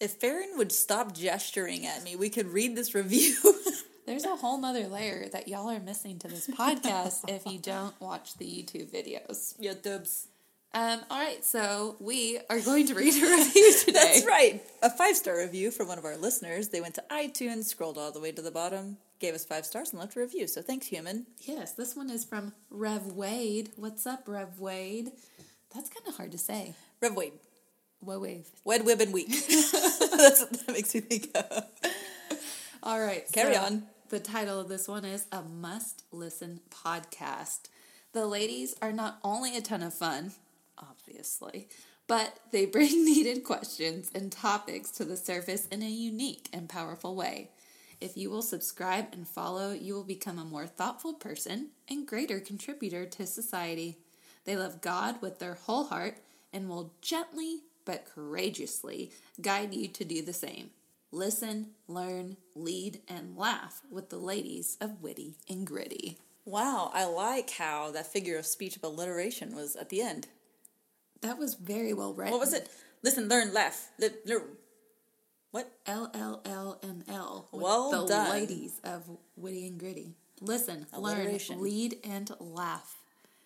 If Farron would stop gesturing at me, we could read this review. There's a whole nother layer that y'all are missing to this podcast if you don't watch the YouTube videos. Yeah, dubs. All right, so we are going to read a review today. That's right. A 5-star review from one of our listeners. They went to iTunes, scrolled all the way to the bottom, gave us 5 stars, and left a review. So thanks, human. Yes, this one is from Rev Wade. What's up, Rev Wade? That's kind of hard to say. Rev Wade. Wed, Wib, and Week. That's what that makes me think of. All right. Carry on. The title of this one is A Must-Listen Podcast. The ladies are not only a ton of fun, obviously, but they bring needed questions and topics to the surface in a unique and powerful way. If you will subscribe and follow, you will become a more thoughtful person and greater contributor to society. They love God with their whole heart and will gently but courageously guide you to do the same. Listen, learn, lead, and laugh with the ladies of Witty and Gritty. Wow, I like how that figure of speech of alliteration was at the end. That was very well written. What was it? Listen, learn, laugh. What? LLLML. Well done. The ladies of Witty and Gritty. Listen, learn, lead, and laugh.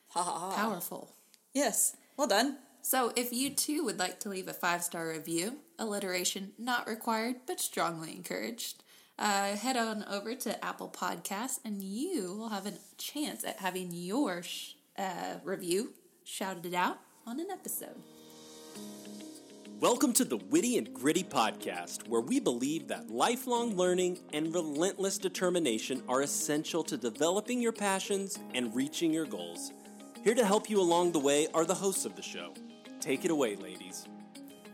Ha ha ha. Powerful. Yes, well done. So if you too would like to leave a 5-star review, alliteration not required, but strongly encouraged, head on over to Apple Podcasts and you will have a chance at having your review shouted out on an episode. Welcome to the Witty and Gritty Podcast, where we believe that lifelong learning and relentless determination are essential to developing your passions and reaching your goals. Here to help you along the way are the hosts of the show. Take it away, ladies.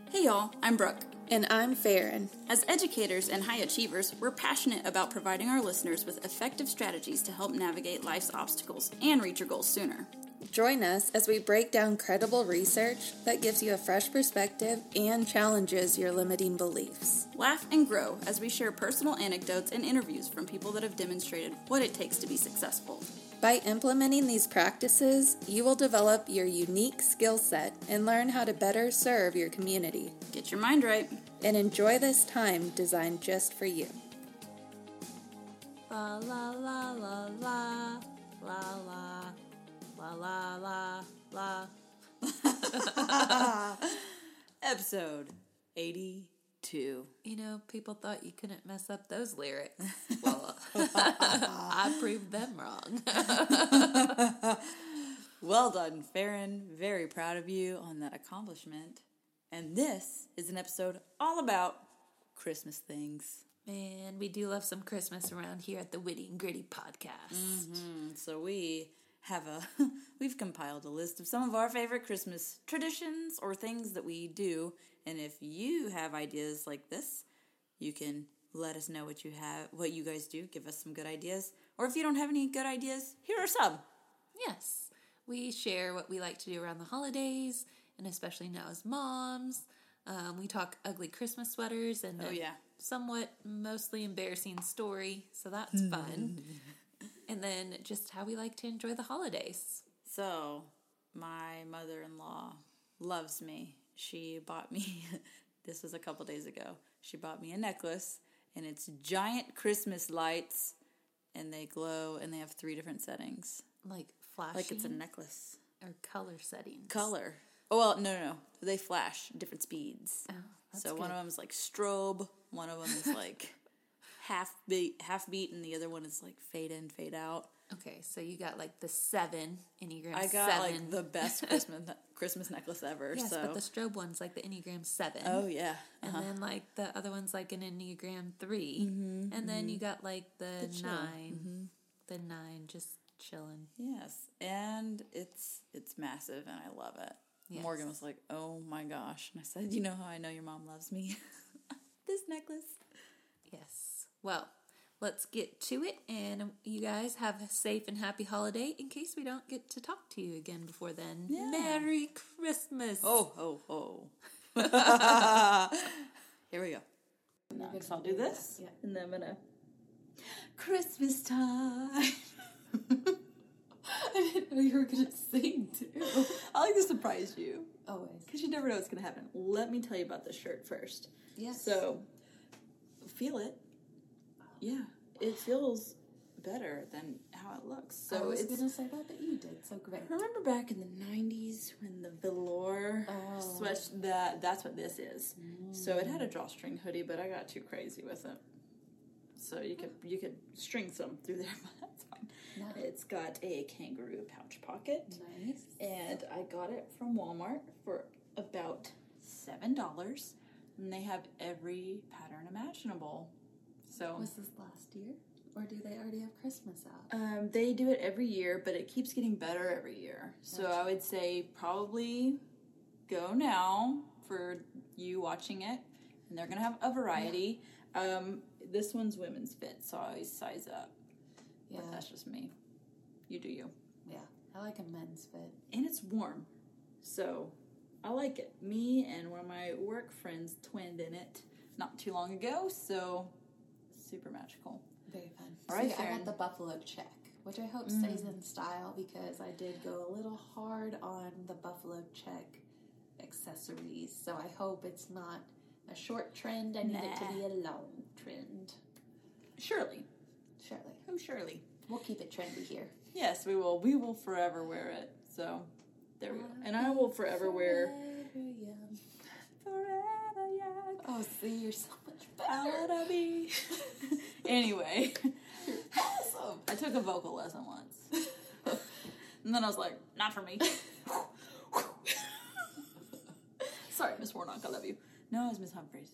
Hey, y'all. I'm Brooke. And I'm Farron. As educators and high achievers, we're passionate about providing our listeners with effective strategies to help navigate life's obstacles and reach your goals sooner. Join us as we break down credible research that gives you a fresh perspective and challenges your limiting beliefs. Laugh and grow as we share personal anecdotes and interviews from people that have demonstrated what it takes to be successful. By implementing these practices, you will develop your unique skill set and learn how to better serve your community. Get your mind right. And enjoy this time designed just for you. La la la la la la la la la la la. Episode 82. You know, people thought you couldn't mess up those lyrics. Well, I proved them wrong. Well done, Farron. Very proud of you on that accomplishment. And this is an episode all about Christmas things. Man, we do love some Christmas around here at the Witty and Gritty Podcast. Mm-hmm. So we've compiled a list of some of our favorite Christmas traditions or things that we do. And if you have ideas like this, you can let us know what you guys do. Give us some good ideas. Or if you don't have any good ideas, here are some. Yes. We share what we like to do around the holidays, and especially now as moms. We talk ugly Christmas sweaters and a somewhat mostly embarrassing story. So that's fun. And then just how we like to enjoy the holidays. So my mother-in-law loves me. She bought me, this was a couple days ago, she bought me a necklace, and it's giant Christmas lights, and they glow, and they have 3 different settings. Like flashing? Like it's a necklace. Or color settings? Color. Oh, well, no. They flash different speeds. Oh, that's good. So one of them is like strobe, one of them is like... half beat, and the other one is like fade in, fade out. Okay, so you got like the 7 Enneagram 7. I got 7. Like the best Christmas necklace ever. Yes, so. But the strobe one's like the Enneagram 7. Oh yeah, uh-huh. And then like the other one's like an Enneagram 3, mm-hmm, and then you got like the 9, mm-hmm, the 9 just chilling. Yes, and it's massive, and I love it. Yes. Morgan was like, "Oh my gosh," and I said, "You know how I know your mom loves me? This necklace." Yes. Well, let's get to it, and you guys have a safe and happy holiday in case we don't get to talk to you again before then. Yeah. Merry Christmas! Ho, ho, ho. Here we go. I guess I'll do this, yeah. And then I'm going to... Christmas time! I didn't know you were going to sing, too. I like to surprise you. Always. Because you never know what's going to happen. Let me tell you about this shirt first. Yes. So, feel it. Yeah. It feels better than how it looks. So I was going to say that, but you did so great. Remember back in the 90s when the velour sweat, that's what this is. Mm. So it had a drawstring hoodie, but I got too crazy with it. So you could string some through there, but that's fine. Nice. It's got a kangaroo pouch pocket. Nice. And I got it from Walmart for about $7. And they have every pattern imaginable. So was this last year? Or do they already have Christmas out? They do it every year, but it keeps getting better every year. Gotcha. So I would say probably go now for you watching it. And they're going to have a variety. Yeah. This one's women's fit, so I always size up. Yeah. But that's just me. You do you. Yeah. I like a men's fit. And it's warm. So I like it. Me and one of my work friends twinned in it not too long ago, so super magical. Very fun. All right, so I got the buffalo check, which I hope stays in style because I did go a little hard on the buffalo check accessories. So I hope it's not a short trend. I need it to be a long trend. Surely. Oh, surely. We'll keep it trendy here. Yes, we will. We will forever wear it. So there we go. And I will forever wear. Forever young. Oh, see, you're so much better. I'll be. Anyway, awesome. I took a vocal lesson once, and then I was like, not for me. Sorry, Miss Warnock, I love you. No, it was Miss Humphreys.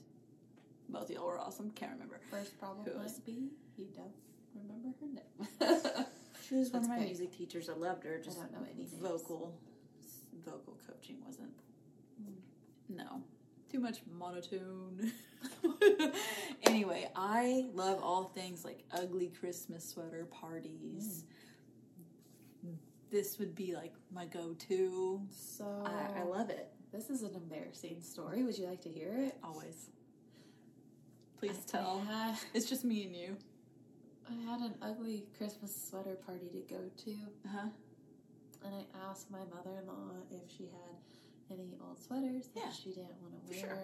Both y'all were awesome. Can't remember. First problem might be you don't remember her name. She was one of my music teachers. I loved her. Just I don't know anything. Vocal coaching wasn't. No. Too much monotone. Anyway, I love all things like ugly Christmas sweater parties. This would be like my go-to. So I love it. This is an embarrassing story. Would you like to hear it? Always. Please tell. It's just me and you. I had an ugly Christmas sweater party to go to. Uh-huh. And I asked my mother-in-law if she had any old sweaters that she didn't want to wear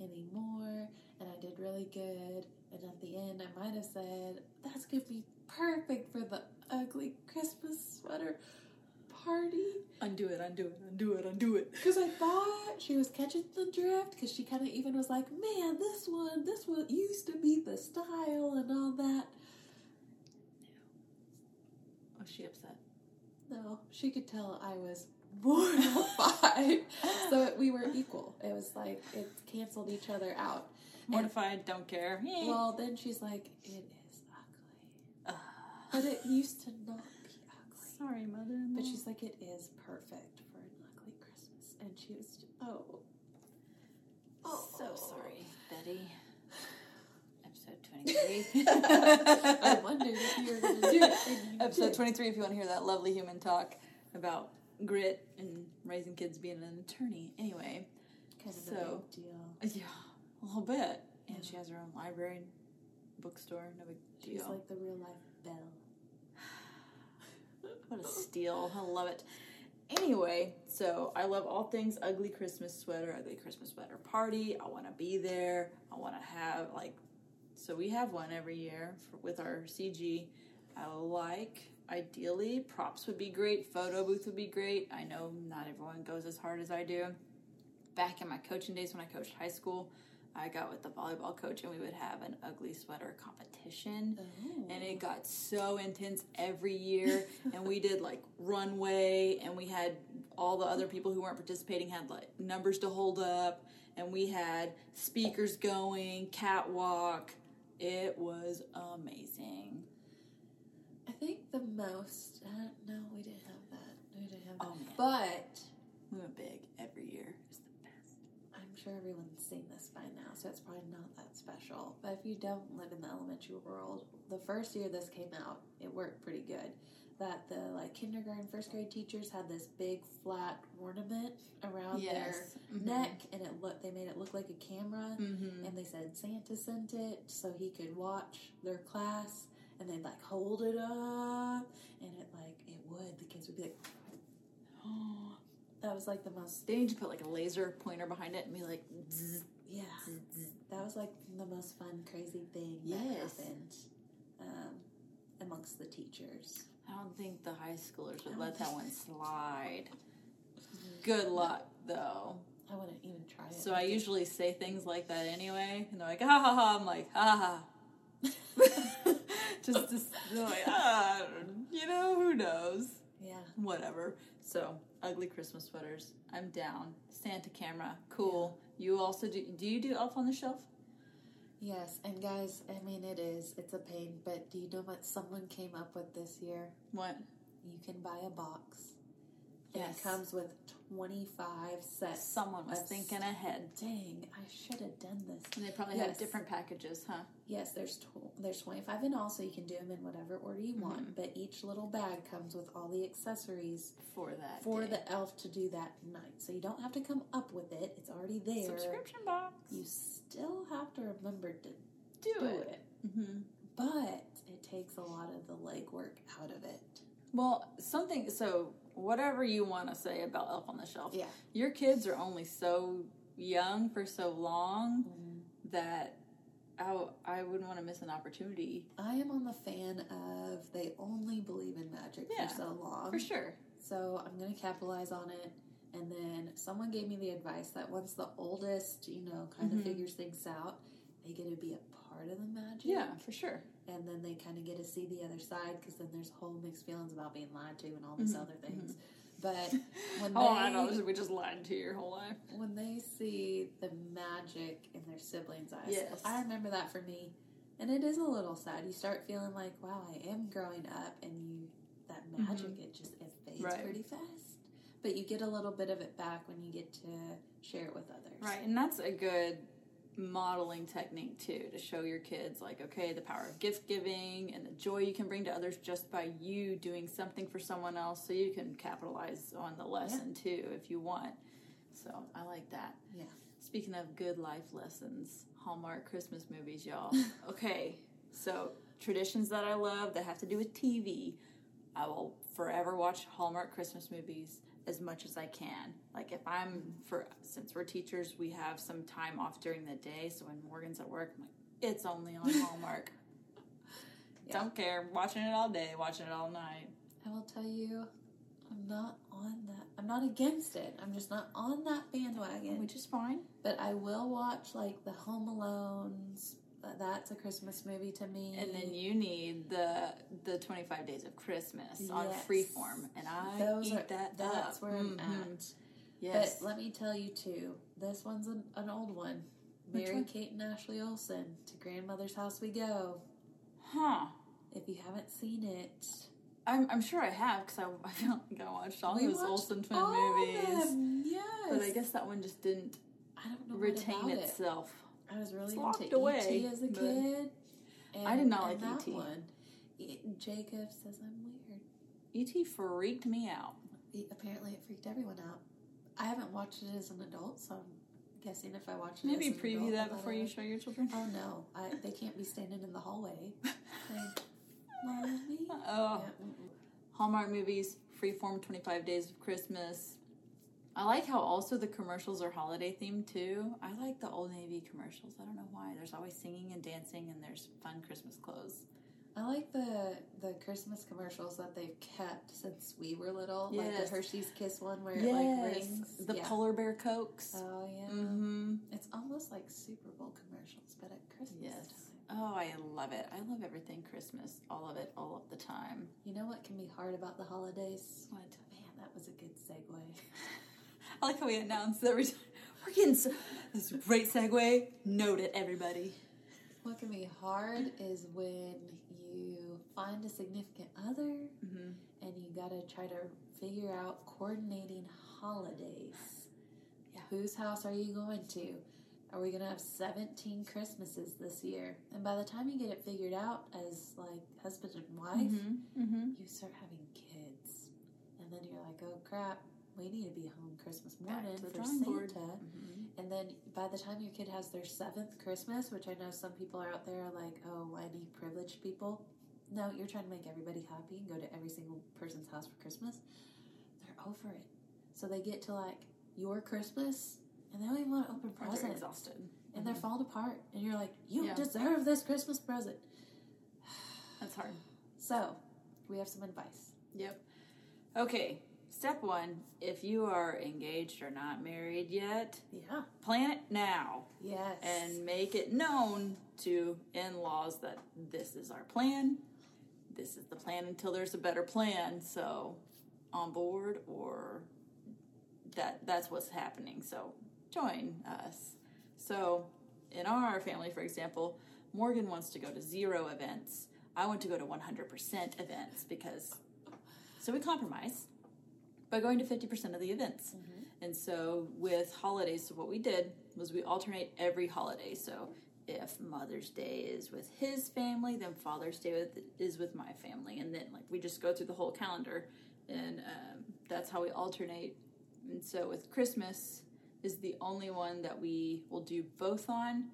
anymore, and I did really good, and at the end I might have said, that's going to be perfect for the ugly Christmas sweater party. Undo it. Because I thought she was catching the drift, because she kind of even was like, man, this one used to be the style and all that. No. Was she upset? No. She could tell I was mortified. So we were equal. It was like it canceled each other out. Mortified, don't care. Well, then she's like, it is ugly. But it used to not be ugly. Sorry, mother-in-law. But she's like, it is perfect for an ugly Christmas. And she was just, oh. So sorry, Betty. Episode 23. I wondered if you were going to do it. Episode 23, if you want to hear that lovely human talk about grit and raising kids, being an attorney. Anyway, kind of a big deal. Yeah, a little bit. And she has her own library and bookstore. No big deal. She's like the real life Belle. What a steal. I love it. Anyway, so I love all things ugly Christmas sweater party. I want to be there. I want to have so we have one every year with our CG. Ideally, props would be great. Photo booth would be great. I know not everyone goes as hard as I do. Back in my coaching days when I coached high school, I got with the volleyball coach and we would have an ugly sweater competition. Oh. And it got so intense every year. And we did runway, and we had all the other people who weren't participating had numbers to hold up. And we had speakers going, catwalk. It was amazing. I think the most... no, we didn't have that. Man. But... we went big every year. It's the best. I'm sure everyone's seen this by now, so it's probably not that special. But if you don't live in the elementary world, the first year this came out, it worked pretty good. That the kindergarten, first grade teachers had this big flat ornament around their neck, and they made it look like a camera, and they said Santa sent it so he could watch their class. And they'd hold it up, and it would. The kids would be like, oh, That was like the most. They need to put like a laser pointer behind it and be like, bzz, yeah. Bzz, bzz. That was like the most fun, crazy thing that happened amongst the teachers. I don't think the high schoolers would let that one slide. Good luck, though. I wouldn't even try it. So I usually say things like that anyway, and they're like, ha ha ha. I'm like, ha ha ha. Just like, ah, you know, who knows? Yeah. Whatever. So, ugly Christmas sweaters. I'm down. Santa camera. Cool. Yeah. You also do you do Elf on the Shelf? Yes. And guys, I mean, it's a pain, but do you know what someone came up with this year? What? You can buy a box. Yes. It comes with 25 sets. Someone was thinking ahead. Dang, I should have done this. And they probably have different packages, huh? Yes, there's 25 in all, so you can do them in whatever order you want. But each little bag comes with all the accessories for the elf to do that night. So you don't have to come up with it. It's already there. Subscription box. You still have to remember to do it. Mm-hmm. But it takes a lot of the legwork out of it. Well, whatever you want to say about Elf on the Shelf, your kids are only so young for so long that I wouldn't want to miss an opportunity. I am on the fan of they only believe in magic for so long. For sure. So I'm going to capitalize on it. And then someone gave me the advice that once the oldest, kind of figures things out, they get to be a part of the magic. Yeah, for sure. And then they kind of get to see the other side, because then there's whole mixed feelings about being lied to and all these other things. But when we just lied to your whole life. When they see the magic in their siblings' eyes. Yes. I remember that for me. And it is a little sad. You start feeling like, wow, I am growing up, and that magic, it fades pretty fast. But you get a little bit of it back when you get to share it with others. Right, and that's a good modeling technique too, to show your kids like, okay, the power of gift giving and the joy you can bring to others just by you doing something for someone else, so you can capitalize on the lesson too if you want. So I like that. Yeah. Speaking of good life lessons, Hallmark Christmas movies, y'all. Okay, so traditions that I love that have to do with TV. I will forever watch Hallmark Christmas movies as much as I can. Like if since we're teachers, we have some time off during the day, so when Morgan's at work, I'm like, it's only on Hallmark. Don't care, watching it all day, watching it all night. I will tell you, I'm not on that. I'm not against it. I'm just not on that bandwagon. Which is fine. But I will watch like the Home Alones. That's a Christmas movie to me. And then you need the 25 Days of Christmas on Freeform. And I eat that up. That's where I'm at. Yes. But let me tell you, too, this one's an old one. Mary-Kate and Ashley Olsen, To Grandmother's House We Go. Huh. If you haven't seen it. I'm sure I have, because I feel like I watched all those Olsen twin movies. Yes. But I guess that one just didn't retain itself. I was really into E.T. as a kid. And I did not like E.T. Jacob says I'm weird. E.T. freaked me out. Apparently it freaked everyone out. I haven't watched it as an adult, so I'm guessing if I watch it as an adult. Maybe preview that before you show your children. Oh, no. They can't be standing in the hallway. Like, Mommy? Oh. Yeah. Hallmark movies, Freeform, 25 Days of Christmas. I like how also the commercials are holiday themed too. I like the Old Navy commercials. I don't know why. There's always singing and dancing, and there's fun Christmas clothes. I like the Christmas commercials that they've kept since we were little. Yes. Like the Hershey's Kiss one where it like rings. The polar bear Cokes. Oh, yeah. Mm-hmm. It's almost like Super Bowl commercials, but at Christmas time. Oh, I love it. I love everything Christmas. All of it, all of the time. You know what can be hard about the holidays? What? Man, that was a good segue. I like how we announce every time. We're getting this great segue. Note it, everybody. What can be hard is when you find a significant other and you got to try to figure out coordinating holidays. Yeah. Whose house are you going to? Are we going to have 17 Christmases this year? And by the time you get it figured out as like husband and wife, you start having kids. And then you're like, oh crap. We need to be home Christmas morning for Santa. And then by the time your kid has their 7th Christmas, which I know some people are out there are like, oh, why do you privileged people? No, you're trying to make everybody happy and go to every single person's house for Christmas. They're over it. So they get to, like, your Christmas, and they don't even want to open presents. They're exhausted. And they're falling apart. And you're like, you deserve this Christmas present. That's hard. So, we have some advice. Yep. Okay. Step one, if you are engaged or not married yet, plan it now. Yes. And make it known to in-laws that this is our plan. This is the plan until there's a better plan. So, on board, or that's what's happening. So, join us. So, in our family, for example, Morgan wants to go to 0 events. I want to go to 100% events because... So, we compromise by going to 50% of the events. Mm-hmm. And so, with holidays, so what we did was we alternate every holiday. So, if Mother's Day is with his family, then Father's Day is with my family. And then, like, we just go through the whole calendar. And that's how we alternate. And so, with Christmas is the only one that we will do both on,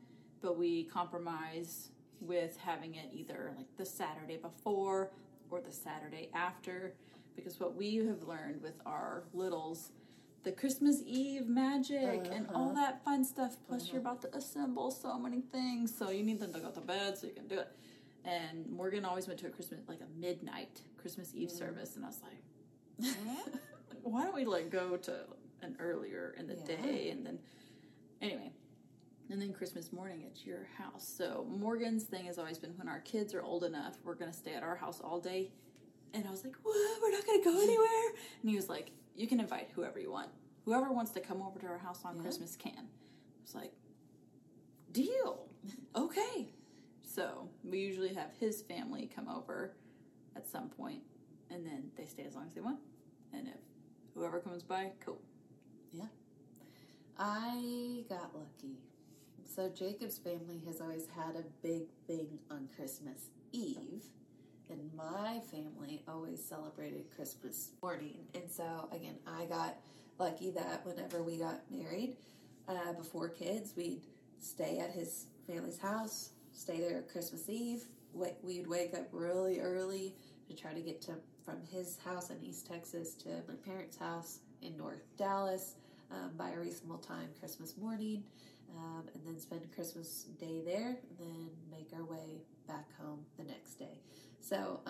but we compromise with having it either, like, the Saturday before or the Saturday after. Because what we have learned with our littles, the Christmas Eve magic and all that fun stuff, plus you're about to assemble so many things, so you need them to go to bed so you can do it. And Morgan always went to a Christmas, like a midnight Christmas Eve service, and I was like, why don't we, like, go to an earlier in the day? And then, anyway, and then Christmas morning at your house. So Morgan's thing has always been, when our kids are old enough, we're going to stay at our house all day. And I was like, what? We're not going to go anywhere? And he was like, you can invite whoever you want. Whoever wants to come over to our house on Christmas can. I was like, deal. Okay. So we usually have his family come over at some point, and then they stay as long as they want. And if whoever comes by, cool. Yeah. I got lucky. So Jacob's family has always had a big thing on Christmas Eve. And my family always celebrated Christmas morning. And so, again, I got lucky that whenever we got married, before kids, we'd stay at his family's house, stay there Christmas Eve. We'd wake up really early to try to get to from his house in East Texas to my parents' house in North Dallas by a reasonable time Christmas morning, and then spend Christmas Day there, and then make our way back home the next day. So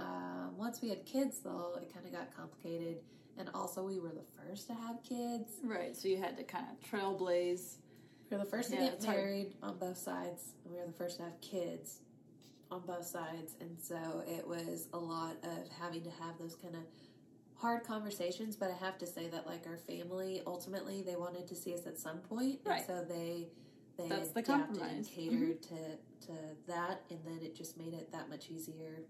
once we had kids, though, it kind of got complicated, and also we were the first to have kids. Right, so you had to kind of trailblaze. We were the first to get married on both sides, and we were the first to have kids on both sides, and so it was a lot of having to have those kind of hard conversations, but I have to say that, like, our family, ultimately, they wanted to see us at some point, right. And so they adapted and catered to that, and then it just made it that much easier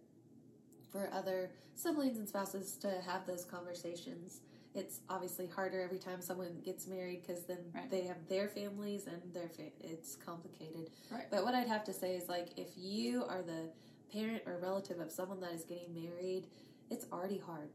for other siblings and spouses to have those conversations. It's obviously harder every time someone gets married because then they have their families and it's complicated. Right. But what I'd have to say is, like, if you are the parent or relative of someone that is getting married, it's already hard.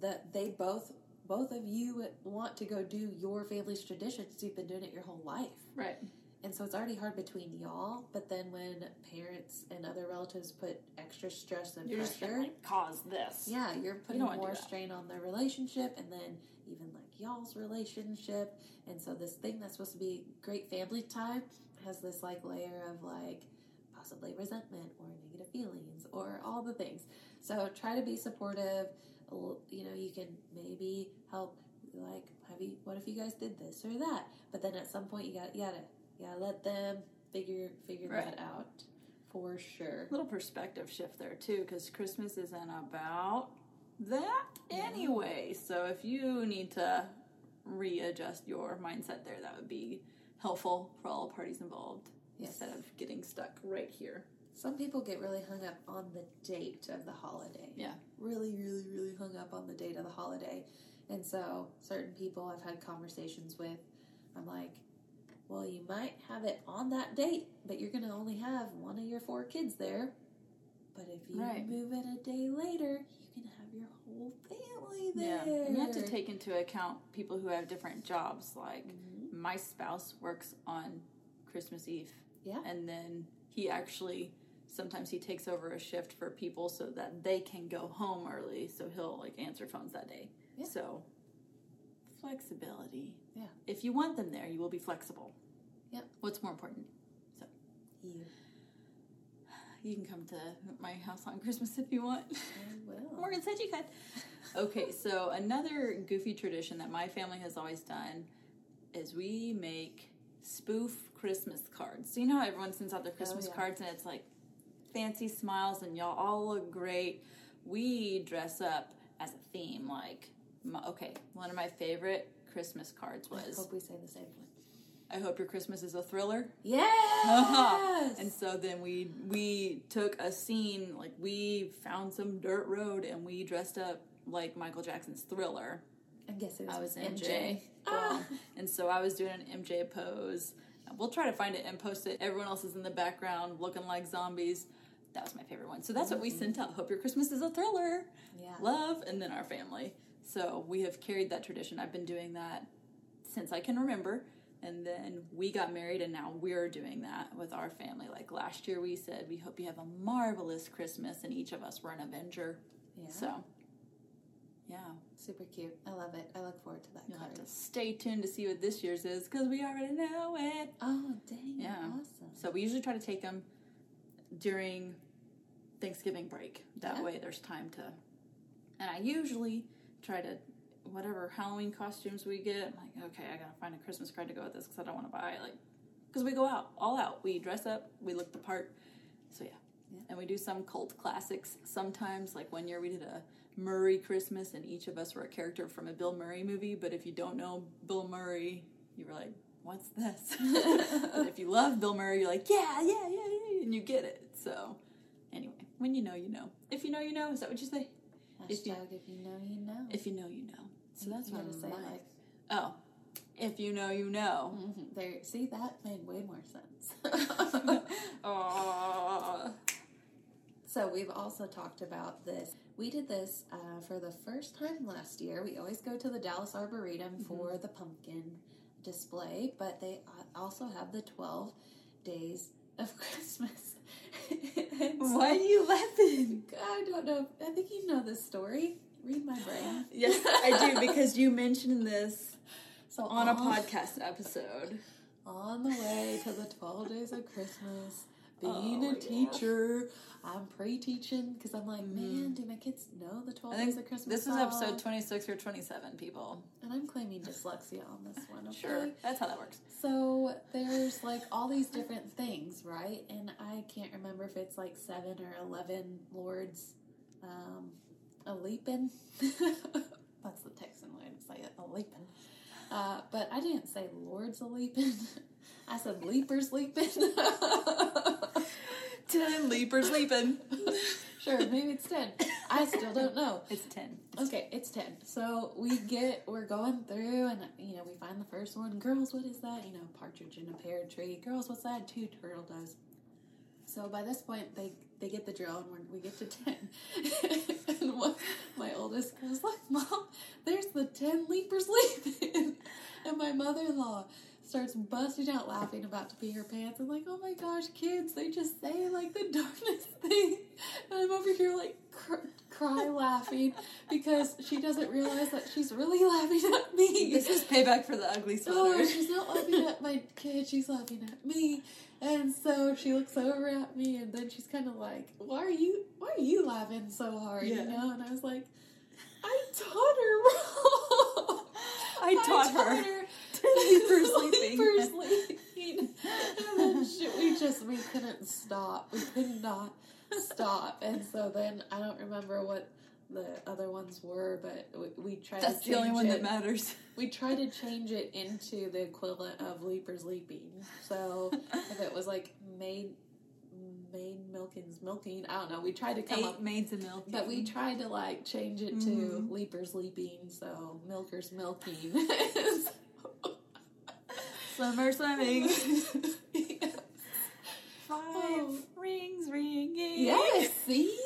That they both of you want to go do your family's traditions. You've been doing it your whole life. Right. And so it's already hard between y'all, but then when parents and other relatives put extra stress and pressure... You're just going to, like, cause this. Yeah, you're putting more strain on their relationship, and then even, like, y'all's relationship. And so this thing that's supposed to be great family time has this, like, layer of, like, possibly resentment or negative feelings or all the things. So try to be supportive. You know, you can maybe help, like, what if you guys did this or that? But then at some point you gotta let them figure that out for sure. Little perspective shift there too, because Christmas isn't about that anyway. So if you need to readjust your mindset there, that would be helpful for all parties involved instead of getting stuck right here. Some people get really hung up on the date of the holiday. Yeah. Really, really, really hung up on the date of the holiday. And so certain people I've had conversations with, I'm like, well, you might have it on that date, but you're going to only have one of your 4 kids there. But if you move it a day later, you can have your whole family there. Yeah. And you have to take into account people who have different jobs. Like, my spouse works on Christmas Eve. Yeah. And then sometimes he takes over a shift for people so that they can go home early, so he'll, like, answer phones that day. Yeah. So Flexibility. Yeah. If you want them there, you will be flexible. Yep. What's more important? So. You. You can come to my house on Christmas if you want. I will. Morgan said you could. Okay, so another goofy tradition that my family has always done is we make spoof Christmas cards. So you know how everyone sends out their Christmas cards and it's like fancy smiles and y'all all look great. We dress up as a theme. Like, one of my favorite Christmas cards was... I hope we say the same one. I hope your Christmas is a thriller. Yes! And so then we took a scene, like we found some dirt road and we dressed up like Michael Jackson's Thriller. I guess it was MJ. Ah. And so I was doing an MJ pose. We'll try to find it and post it. Everyone else is in the background looking like zombies. That was my favorite one. So that's what we sent out. Hope your Christmas is a thriller. Yeah. Love. And then our family. So we have carried that tradition. I've been doing that since I can remember. And then we got married, and now we're doing that with our family. Like, last year we said, we hope you have a marvelous Christmas, and each of us were an Avenger. Yeah. So, yeah. Super cute. I love it. I look forward to that. You'll card. Have to stay tuned to see what this year's is, because we already know it. Oh, dang. Yeah. Awesome. So we usually try to take them during Thanksgiving break. That way there's time to... And I usually try to... whatever Halloween costumes we get, I'm like, okay, I gotta find a Christmas card to go with this because I don't want to buy, because we go out, all out. We dress up, we look the part. So, yeah. And we do some cult classics sometimes. Like, one year we did a Murray Christmas, and each of us were a character from a Bill Murray movie. But if you don't know Bill Murray, you were like, what's this? But if you love Bill Murray, you're like, yeah, and you get it. So, anyway, when you know, you know. If you know, you know. Is that what you say? If you know, you know. If you know, you know. So that's what I'm saying. Like, oh, if you know, you know. Mm-hmm. There. See, that made way more sense. So we've also talked about this. We did this for the first time last year. We always go to the Dallas Arboretum for the pumpkin display, but they also have the 12 days of Christmas. Why are you laughing? I don't know. I think you know this story. Read my brain. Yes, I do, because you mentioned this on a podcast episode. On the way to the 12 days of Christmas, being a teacher, I'm pre-teaching, because I'm like, man, do my kids know the 12 days of Christmas? This is episode 26 or 27, people. And I'm claiming dyslexia on this one, okay? Sure, that's how that works. So there's, all these different things, right? And I can't remember if it's, 7 or 11 lords, a leaping. That's the Texan way to say it, a leaping. But I didn't say lords a leaping. I said leapers leaping. 10 leapers leaping. Sure, maybe it's 10. I still don't know. It's 10. It's 10. So we're going through, and we find the first one. Girls, what is that? Partridge in a pear tree. Girls, what's that? 2 turtle doves. So by this point, they get the drill, and we get to 10. And my oldest goes, look, Mom, there's the 10 leapers leaping. And my mother-in-law starts busting out laughing, about to pee her pants. I'm like, oh my gosh, kids, they just say, the darndest thing. And I'm over here, cry laughing, because she doesn't realize that she's really laughing at me. This is payback for the ugly sweater. No, she's not laughing at my kid, she's laughing at me. And so she looks over at me, and then she's kind of like, why are you laughing so hard, And I was like, I taught her wrong. I taught her. Sleeping. And then we couldn't stop. We could not stop. And so then, I don't remember what the other ones were, but we tried to change it. That's the only one that matters. We tried to change it into the equivalent of leapers leaping. So, if it was maid milking's milking, I don't know. We tried to come up... maids and milking. But we tried to, change it to leapers leaping, so milkers milking. Summer swimming. Yes. 5 rings ringing. Yes, see?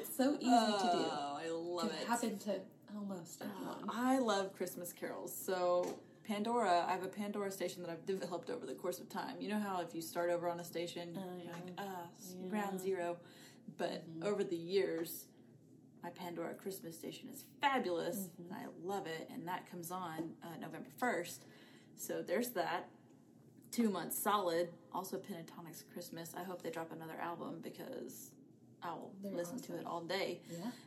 It's so easy to do. Oh, I love it. It happened to almost everyone. I love Christmas carols. So, Pandora, I have a Pandora station that I've developed over the course of time. You know how if you start over on a station, you're ground zero. But over the years, my Pandora Christmas station is fabulous, and I love it, and that comes on November 1st, so there's that. 2 months solid. Also Pentatonix Christmas. I hope they drop another album because I'll listen to it all day.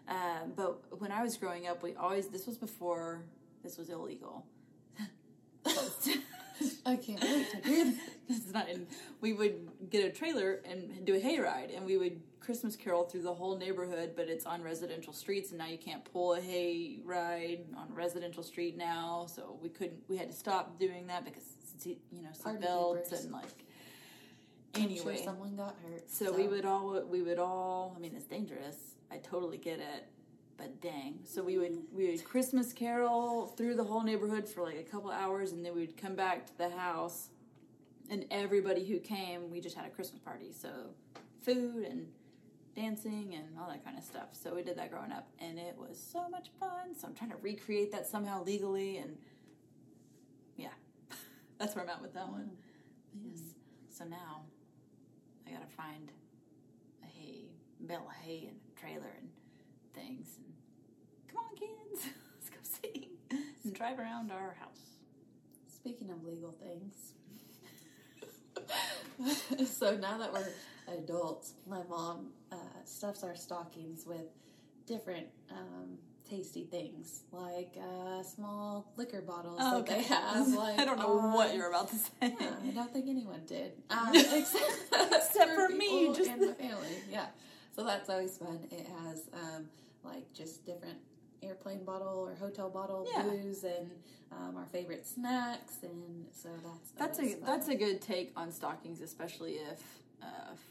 Yeah. But when I was growing up, we always, this was before this was illegal. I can't wait to hear that. This is not in, we would get a trailer and do a hayride, and we would Christmas carol through the whole neighborhood, but it's on residential streets, and now you can't pull a hayride on a residential street now, so we couldn't, we had to stop doing that because, you know, seat belts and like, anyway. I'm sure someone got hurt. So we would all, I mean, it's dangerous. I totally get it. But dang. So we would Christmas carol through the whole neighborhood for like a couple hours, and then we would come back to the house, and everybody who came, we just had a Christmas party. So food and dancing and all that kind of stuff. So we did that growing up, and it was so much fun. So I'm trying to recreate that somehow legally, and yeah, that's where I'm at with that one. Yes. So now I gotta find a hay, bale of hay and a trailer and things, and come on kids, let's go sing and drive around our house. Speaking of legal things, so now that we're adults, my mom stuffs our stockings with different tasty things, like small liquor bottles that they have. Like, I don't know what you're about to say. Yeah, I don't think anyone did, except for me, just and my family. Yeah. So that's always fun. It has, like, just different airplane bottle or hotel bottle booze and our favorite snacks, and so that's a good take on stockings, especially if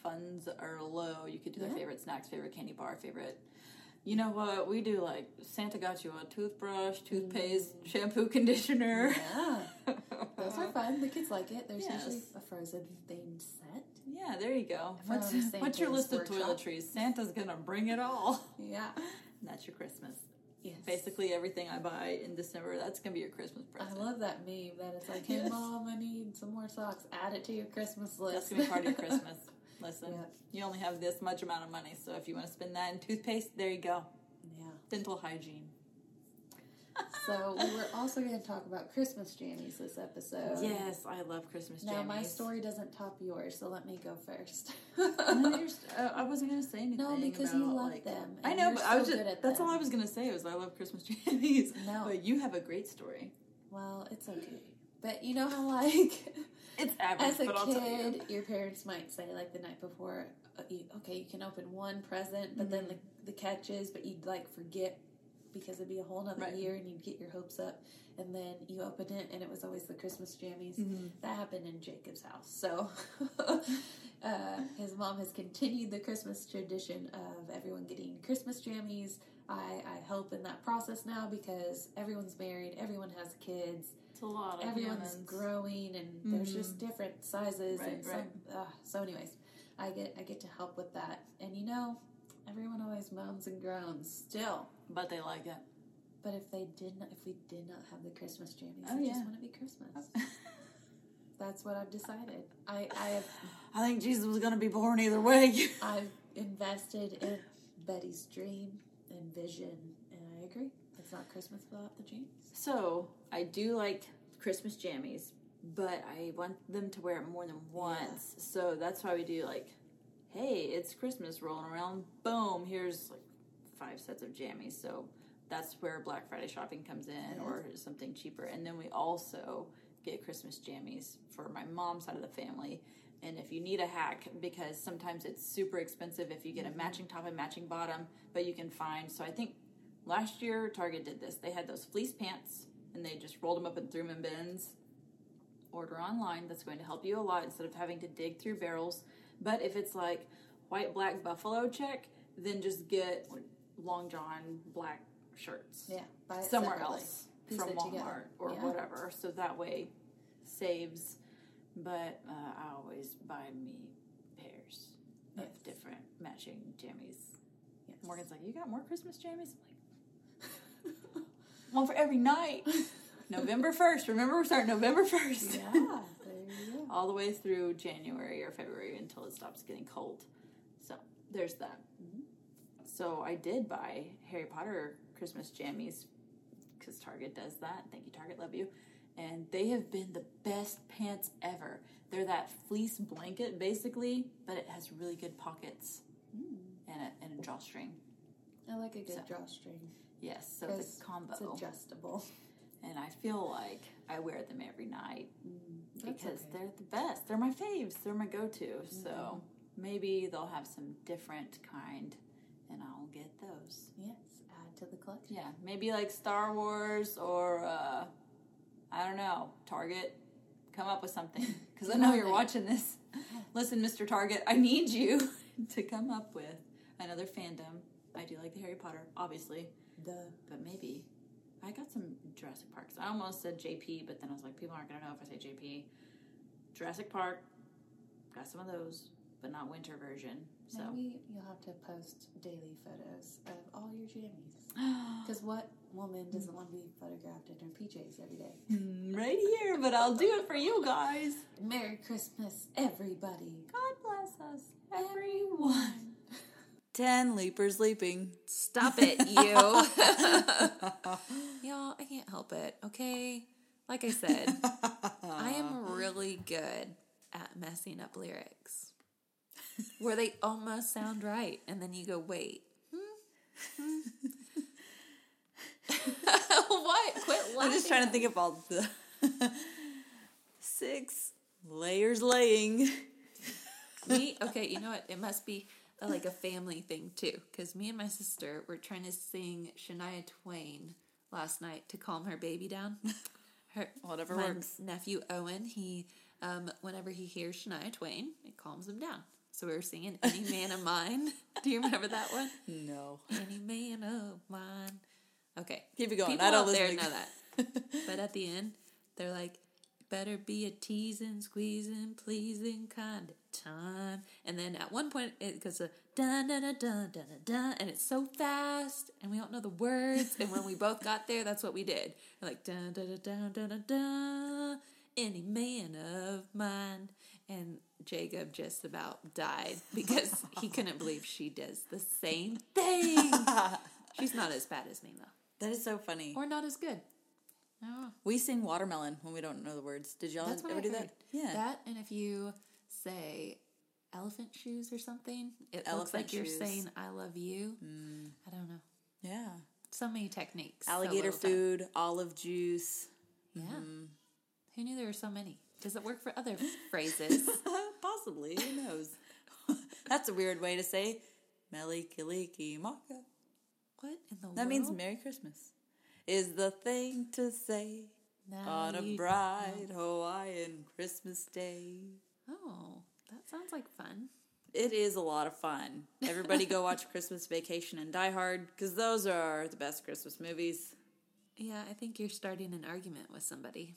funds are low. You could do their favorite snacks, favorite candy bar, favorite... You know what? We do, like, Santa got you a toothbrush, toothpaste, shampoo, conditioner. Yeah. Those are fun. The kids like it. There's usually a Frozen-themed set. Yeah, there you go. What's your list of toiletries? Santa's going to bring it all. Yeah. And that's your Christmas. Yes. Basically everything I buy in December, that's going to be your Christmas present. I love that meme that it's like, hey, Mom, I need some more socks. Add it to your Christmas list. That's going to be part of your Christmas. Listen, you only have this much amount of money, so if you want to spend that in toothpaste, there you go. Yeah. Dental hygiene. So we were also going to talk about Christmas jammies this episode. Yes, I love Christmas jammies. Now, my story doesn't top yours, so let me go first. I wasn't going to say anything. No, because you love them. I know, but I was just, that's all I was going to say was I love Christmas jammies. No. But you have a great story. Well, it's okay. But you know how, like, it's average, as a but kid, I'll tell you. Your parents might say, like, the night before, okay, you can open one present, but then the catch is, but you'd, like, forget because it'd be a whole nother year, and you'd get your hopes up, and then you open it, and it was always the Christmas jammies. That happened in Jacob's house. So his mom has continued the Christmas tradition of everyone getting Christmas jammies. I help in that process now because everyone's married, everyone has kids. It's a lot of everyone's growing, and there's just different sizes. Right, and so anyways, I get to help with that. And you know, everyone always moans and groans still. But they like it. But if we did not have the Christmas jammies, just want to be Christmas. That's what I've decided. I think Jesus was going to be born either way. I've invested in Betty's dream and vision, and I agree. It's not Christmas without the jammies. So, I do like Christmas jammies, but I want them to wear it more than once. Yeah. So, that's why we do, like, hey, it's Christmas rolling around. Boom, here's, like, 5 sets of jammies. So, that's where Black Friday shopping comes in or something cheaper. And then we also get Christmas jammies for my mom's side of the family. And if you need a hack, because sometimes it's super expensive if you get a matching top and matching bottom, but you can find, so I think last year Target did this. They had those fleece pants, and they just rolled them up and threw them in bins. Order online. That's going to help you a lot instead of having to dig through barrels. But if it's like white, black, buffalo check, then just get long john black shirts somewhere else from Walmart or whatever. So that way saves. But I always buy me pairs of different matching jammies. Yes. Morgan's like, you got more Christmas jammies? I'm like, one for every night. November 1st. Remember, we're starting November 1st. Yeah, there you go. All the way through January or February until it stops getting cold. So, there's that. Mm-hmm. So I did buy Harry Potter Christmas jammies because Target does that. Thank you, Target. Love you. And they have been the best pants ever. They're that fleece blanket, basically, but it has really good pockets and a drawstring. I like a good drawstring. Yes, so it's a combo. It's adjustable. And I feel like I wear them every night because they're the best. They're my faves. They're my go-to. Mm-hmm. So maybe they'll have some different kind, and I'll get those. Yes, add to the collection. Yeah, maybe like Star Wars or... I don't know, Target, come up with something. Because I know you're watching this. Listen, Mr. Target, I need you to come up with another fandom. I do like the Harry Potter, obviously. But maybe. I got some Jurassic Parks. I almost said JP, but then I was like, people aren't going to know if I say JP. Jurassic Park, got some of those, but not winter version. So maybe you'll have to post daily photos of all your jammies. Because what woman doesn't want to be photographed in her PJs every day? Right here, but I'll do it for you guys. Merry Christmas, everybody. God bless us, everyone. 10 leapers leaping. Stop it, you. Y'all, I can't help it, okay? Like I said, I am really good at messing up lyrics. Where they almost sound right, and then you go, wait. What? Quit laughing. I'm just trying to think of all the 6 layers laying. Me? Okay, you know what? It must be like a family thing, too, because me and my sister were trying to sing Shania Twain last night to calm her baby down. Whatever works. My nephew, Owen, he, whenever he hears Shania Twain, it calms him down. So we were singing Any Man of Mine. Do you remember that one? No. Any Man of Mine. Okay. Keep it going. People out there know that. But at the end, they're like, better be a teasing, squeezing, pleasing kind of time. And then at one point, it goes, dun, dun, dun, dun, dun, dun. And it's so fast. And we don't know the words. And when we both got there, that's what we did. We're like, dun, dun, dun, dun, dun, dun. Any man of mine. And Jacob just about died because he couldn't believe she does the same thing. She's not as bad as me, though. That is so funny. Or not as good. Oh. We sing Watermelon when we don't know the words. Did y'all ever do that? Yeah. That, and if you say elephant shoes or something, it looks like you're saying I love you. Mm. I don't know. Yeah. So many techniques. Alligator food, olive juice. Yeah. Mm-hmm. Who knew there were so many? Does it work for other phrases? Possibly. Who knows? That's a weird way to say Meliki Maka. What in the world? That means Merry Christmas is the thing to say now on a bright Hawaiian Christmas day. Oh, that sounds like fun. It is a lot of fun. Everybody go watch Christmas Vacation and Die Hard because those are the best Christmas movies. Yeah, I think you're starting an argument with somebody.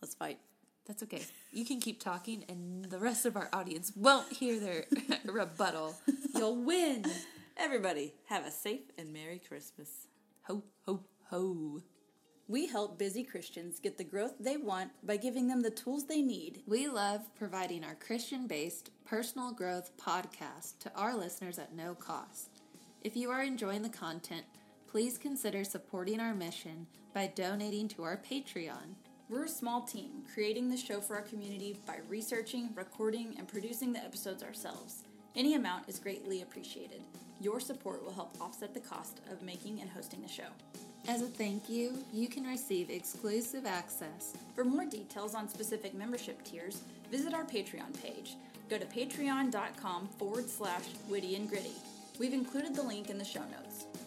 Let's fight. That's okay. You can keep talking, and the rest of our audience won't hear their rebuttal. You'll win. Everybody, have a safe and Merry Christmas. Ho, ho, ho. We help busy Christians get the growth they want by giving them the tools they need. We love providing our Christian-based personal growth podcast to our listeners at no cost. If you are enjoying the content, please consider supporting our mission by donating to our Patreon. We're a small team, creating the show for our community by researching, recording, and producing the episodes ourselves. Any amount is greatly appreciated. Your support will help offset the cost of making and hosting the show. As a thank you, you can receive exclusive access. For more details on specific membership tiers, visit our Patreon page. Go to patreon.com/wittyandgritty. We've included the link in the show notes.